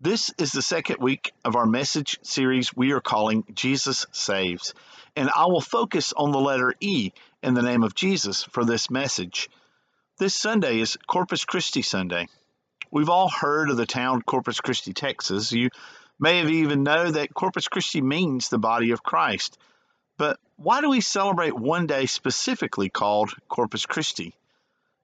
This is the second week of our message series we are calling Jesus Saves, and I will focus on the letter E in the name of Jesus for this message. This Sunday is Corpus Christi Sunday. We've all heard of the town Corpus Christi, Texas. You may have even known that Corpus Christi means the body of Christ. But why do we celebrate one day specifically called Corpus Christi?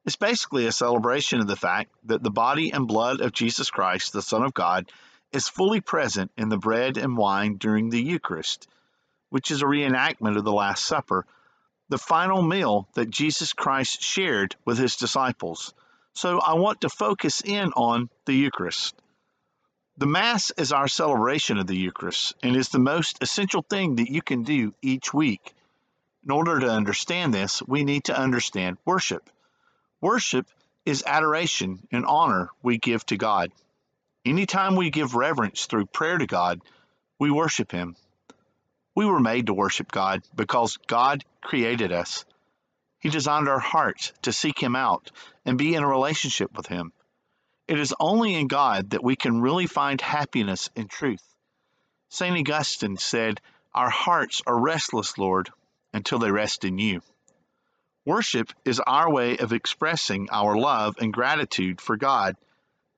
It's basically a celebration of the fact that the body and blood of Jesus Christ, the Son of God, is fully present in the bread and wine during the Eucharist, which is a reenactment of the Last Supper, the final meal that Jesus Christ shared with his disciples. So I want to focus in on the Eucharist. The Mass is our celebration of the Eucharist and is the most essential thing that you can do each week. In order to understand this, we need to understand worship. Worship is adoration and honor we give to God. Anytime we give reverence through prayer to God, we worship Him. We were made to worship God because God created us. He designed our hearts to seek Him out and be in a relationship with Him. It is only in God that we can really find happiness and truth. St. Augustine said, "Our hearts are restless, Lord, until they rest in you." Worship is our way of expressing our love and gratitude for God.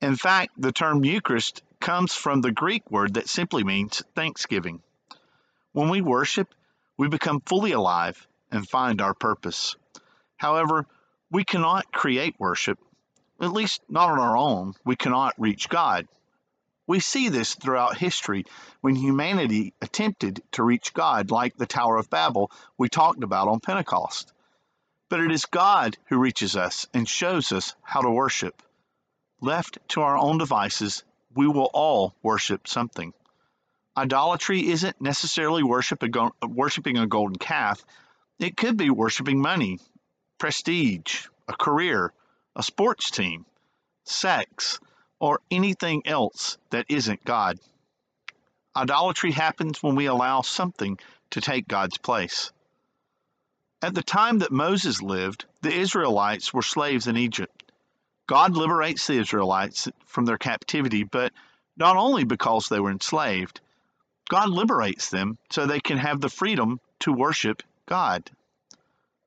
In fact, the term Eucharist comes from the Greek word that simply means thanksgiving. When we worship, we become fully alive and find our purpose. However, we cannot create worship, at least not on our own. We cannot reach God. We see this throughout history when humanity attempted to reach God, like the Tower of Babel we talked about on Pentecost. But it is God who reaches us and shows us how to worship. Left to our own devices, we will all worship something. Idolatry isn't necessarily worshiping a golden calf. It could be worshiping money, prestige, a career, a sports team, sex, or anything else that isn't God. Idolatry happens when we allow something to take God's place. At the time that Moses lived, the Israelites were slaves in Egypt. God liberates the Israelites from their captivity, but not only because they were enslaved. God liberates them so they can have the freedom to worship God.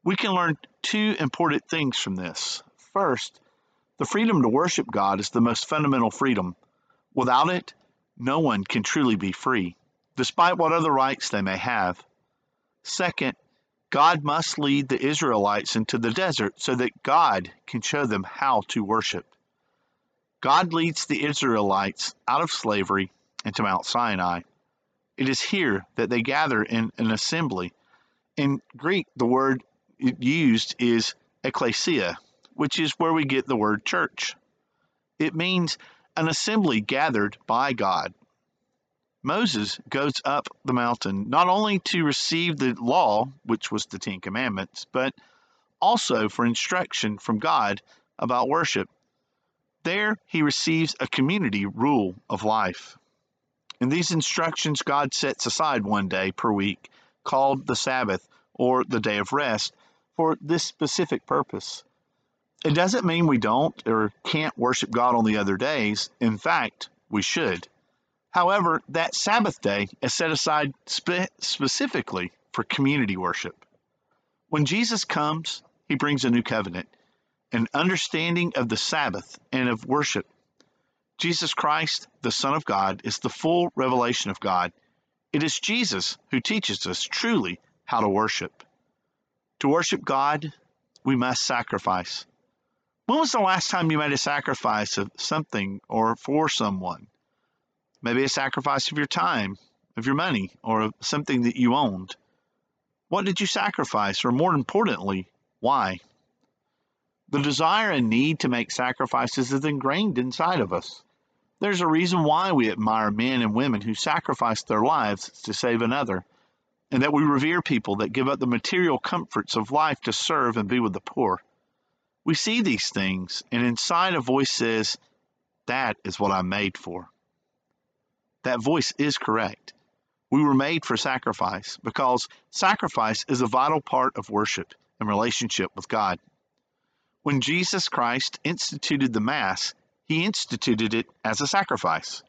We can learn two important things from this. First, the freedom to worship God is the most fundamental freedom. Without it, no one can truly be free, despite what other rights they may have. Second, God must lead the Israelites into the desert so that God can show them how to worship. God leads the Israelites out of slavery into Mount Sinai. It is here that they gather in an assembly. In Greek, the word used is ecclesia, which is where we get the word church. It means an assembly gathered by God. Moses goes up the mountain not only to receive the law, which was the Ten Commandments, but also for instruction from God about worship. There he receives a community rule of life. In these instructions, God sets aside one day per week called the Sabbath, or the day of rest, for this specific purpose. It doesn't mean we don't or can't worship God on the other days. In fact, we should. However, that Sabbath day is set aside specifically for community worship. When Jesus comes, he brings a new covenant, an understanding of the Sabbath and of worship. Jesus Christ, the Son of God, is the full revelation of God. It is Jesus who teaches us truly how to worship. To worship God, we must sacrifice. When was the last time you made a sacrifice of something or for someone? Maybe a sacrifice of your time, of your money, or of something that you owned. What did you sacrifice, or more importantly, why? The desire and need to make sacrifices is ingrained inside of us. There's a reason why we admire men and women who sacrifice their lives to save another, and that we revere people that give up the material comforts of life to serve and be with the poor. We see these things, and inside a voice says, "That is what I'm made for." That voice is correct. We were made for sacrifice because sacrifice is a vital part of worship and relationship with God. When Jesus Christ instituted the Mass, he instituted it as a sacrifice.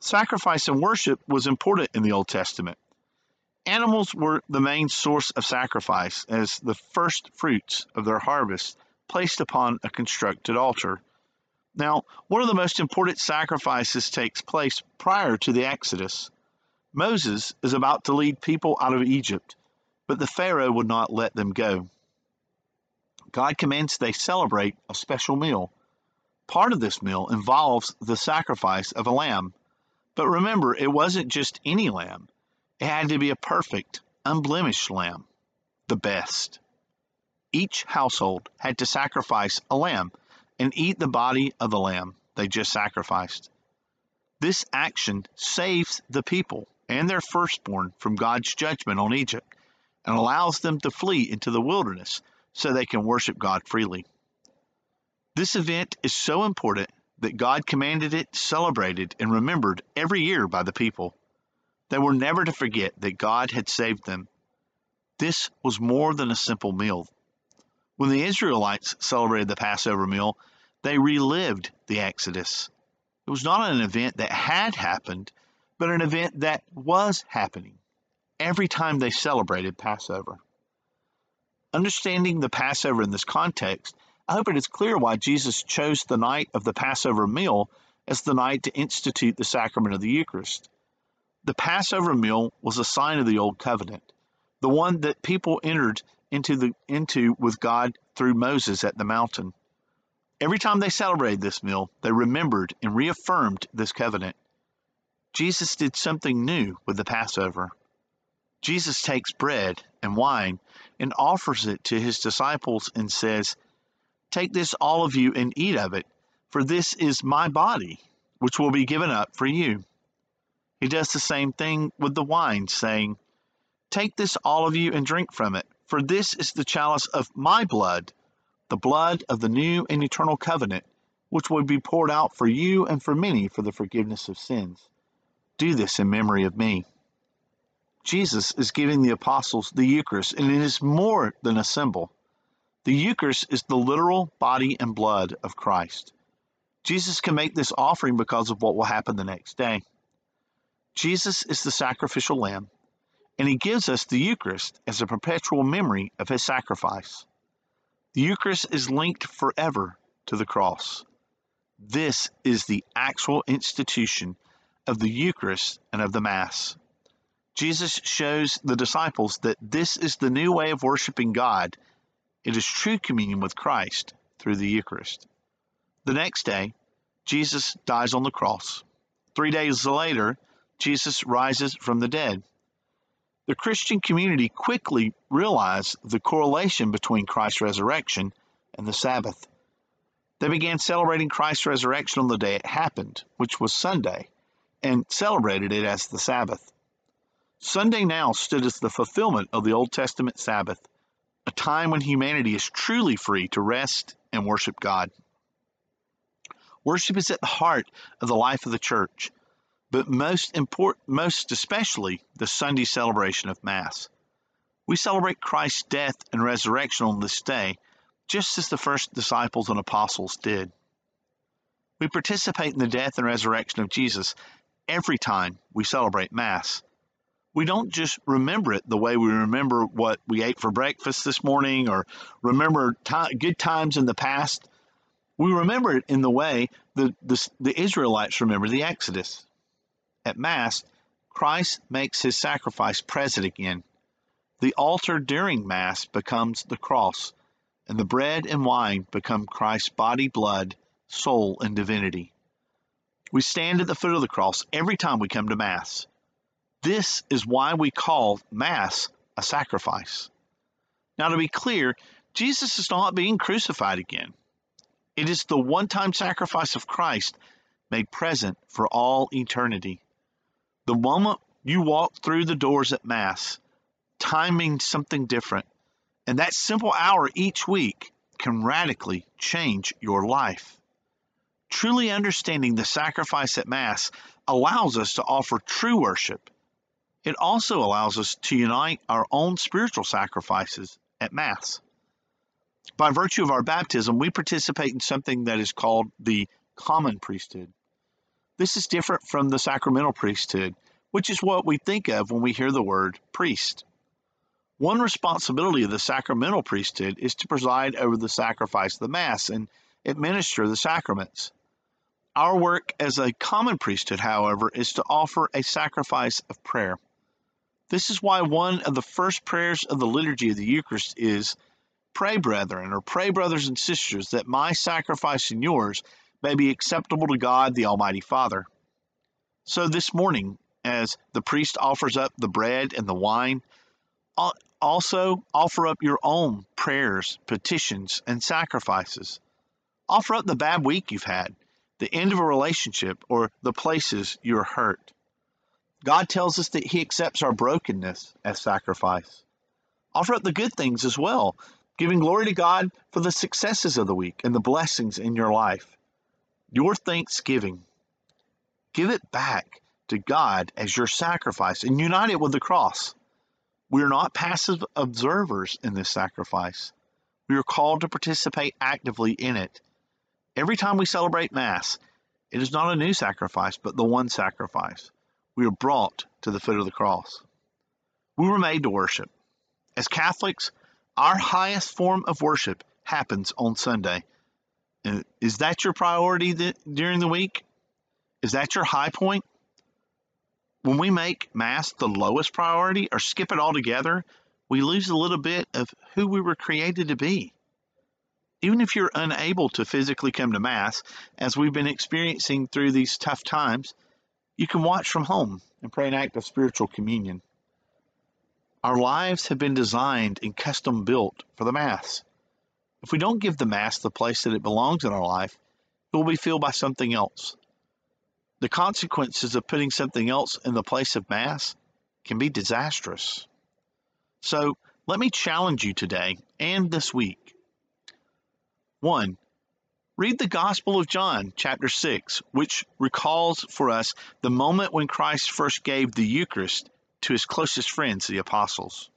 Sacrifice and worship was important in the Old Testament. Animals were the main source of sacrifice, as the first fruits of their harvest placed upon a constructed altar. Now, one of the most important sacrifices takes place prior to the Exodus. Moses is about to lead people out of Egypt, but the Pharaoh would not let them go. God commands they celebrate a special meal. Part of this meal involves the sacrifice of a lamb. But remember, it wasn't just any lamb. It had to be a perfect, unblemished lamb, the best. Each household had to sacrifice a lamb and eat the body of the lamb they just sacrificed. This action saves the people and their firstborn from God's judgment on Egypt and allows them to flee into the wilderness so they can worship God freely. This event is so important that God commanded it, celebrated, and remembered every year by the people. They were never to forget that God had saved them. This was more than a simple meal. When the Israelites celebrated the Passover meal, they relived the Exodus. It was not an event that had happened, but an event that was happening every time they celebrated Passover. Understanding the Passover in this context, I hope it is clear why Jesus chose the night of the Passover meal as the night to institute the sacrament of the Eucharist. The Passover meal was a sign of the Old Covenant, the one that people entered into with God through Moses at the mountain. Every time they celebrated this meal, they remembered and reaffirmed this covenant. Jesus did something new with the Passover. Jesus takes bread and wine and offers it to his disciples and says, "Take this, all of you, and eat of it, for this is my body, which will be given up for you." He does the same thing with the wine, saying, "Take this, all of you, and drink from it, for this is the chalice of my blood, the blood of the new and eternal covenant, which will be poured out for you and for many for the forgiveness of sins. Do this in memory of me." Jesus is giving the apostles the Eucharist, and it is more than a symbol. The Eucharist is the literal body and blood of Christ. Jesus can make this offering because of what will happen the next day. Jesus is the sacrificial lamb, and he gives us the Eucharist as a perpetual memory of his sacrifice. The Eucharist is linked forever to the cross. This is the actual institution of the Eucharist and of the Mass. Jesus shows the disciples that this is the new way of worshiping God. It is true communion with Christ through the Eucharist. The next day, Jesus dies on the cross. 3 days later, Jesus rises from the dead. The Christian community quickly realized the correlation between Christ's resurrection and the Sabbath. They began celebrating Christ's resurrection on the day it happened, which was Sunday, and celebrated it as the Sabbath. Sunday now stood as the fulfillment of the Old Testament Sabbath, a time when humanity is truly free to rest and worship God. Worship is at the heart of the life of the church, but most especially the Sunday celebration of Mass. We celebrate Christ's death and resurrection on this day, just as the first disciples and apostles did. We participate in the death and resurrection of Jesus every time we celebrate Mass. We don't just remember it the way we remember what we ate for breakfast this morning or remember good times in the past. We remember it in the way the Israelites remember the Exodus. At Mass, Christ makes his sacrifice present again. The altar during Mass becomes the cross, and the bread and wine become Christ's body, blood, soul, and divinity. We stand at the foot of the cross every time we come to Mass. This is why we call Mass a sacrifice. Now, to be clear, Jesus is not being crucified again. It is the one-time sacrifice of Christ made present for all eternity. The moment you walk through the doors at Mass, time means something different, and that simple hour each week can radically change your life. Truly understanding the sacrifice at Mass allows us to offer true worship. It also allows us to unite our own spiritual sacrifices at Mass. By virtue of our baptism, we participate in something that is called the common priesthood. This is different from the sacramental priesthood, which is what we think of when we hear the word priest. One responsibility of the sacramental priesthood is to preside over the sacrifice of the Mass and administer the sacraments. Our work as a common priesthood, however, is to offer a sacrifice of prayer. This is why one of the first prayers of the liturgy of the Eucharist is, "Pray, brethren," or "Pray, brothers and sisters, that my sacrifice and yours may be acceptable to God, the Almighty Father." So this morning, as the priest offers up the bread and the wine, also offer up your own prayers, petitions, and sacrifices. Offer up the bad week you've had, the end of a relationship, or the places you're hurt. God tells us that He accepts our brokenness as sacrifice. Offer up the good things as well, giving glory to God for the successes of the week and the blessings in your life. Your thanksgiving. Give it back to God as your sacrifice and unite it with the cross. We are not passive observers in this sacrifice. We are called to participate actively in it. Every time we celebrate Mass, it is not a new sacrifice, but the one sacrifice. We are brought to the foot of the cross. We were made to worship. As Catholics, our highest form of worship happens on Sunday. Is that your priority during the week? Is that your high point? When we make Mass the lowest priority or skip it altogether, we lose a little bit of who we were created to be. Even if you're unable to physically come to Mass, as we've been experiencing through these tough times, you can watch from home and pray an act of spiritual communion. Our lives have been designed and custom built for the Mass. If we don't give the Mass the place that it belongs in our life, it will be filled by something else. The consequences of putting something else in the place of Mass can be disastrous. So let me challenge you today and this week. 1. Read the Gospel of John, chapter 6, which recalls for us the moment when Christ first gave the Eucharist to His closest friends, the apostles.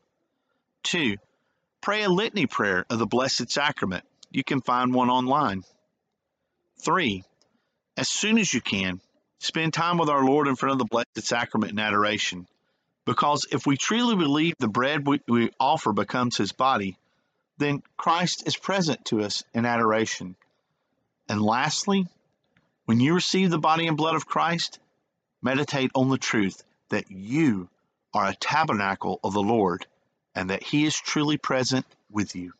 2. Pray a litany prayer of the Blessed Sacrament. You can find one online. 3. As soon as you can, spend time with our Lord in front of the Blessed Sacrament in adoration, because if we truly believe the bread we offer becomes His body, then Christ is present to us in adoration. And lastly, when you receive the body and blood of Christ, meditate on the truth that you are a tabernacle of the Lord and that He is truly present with you.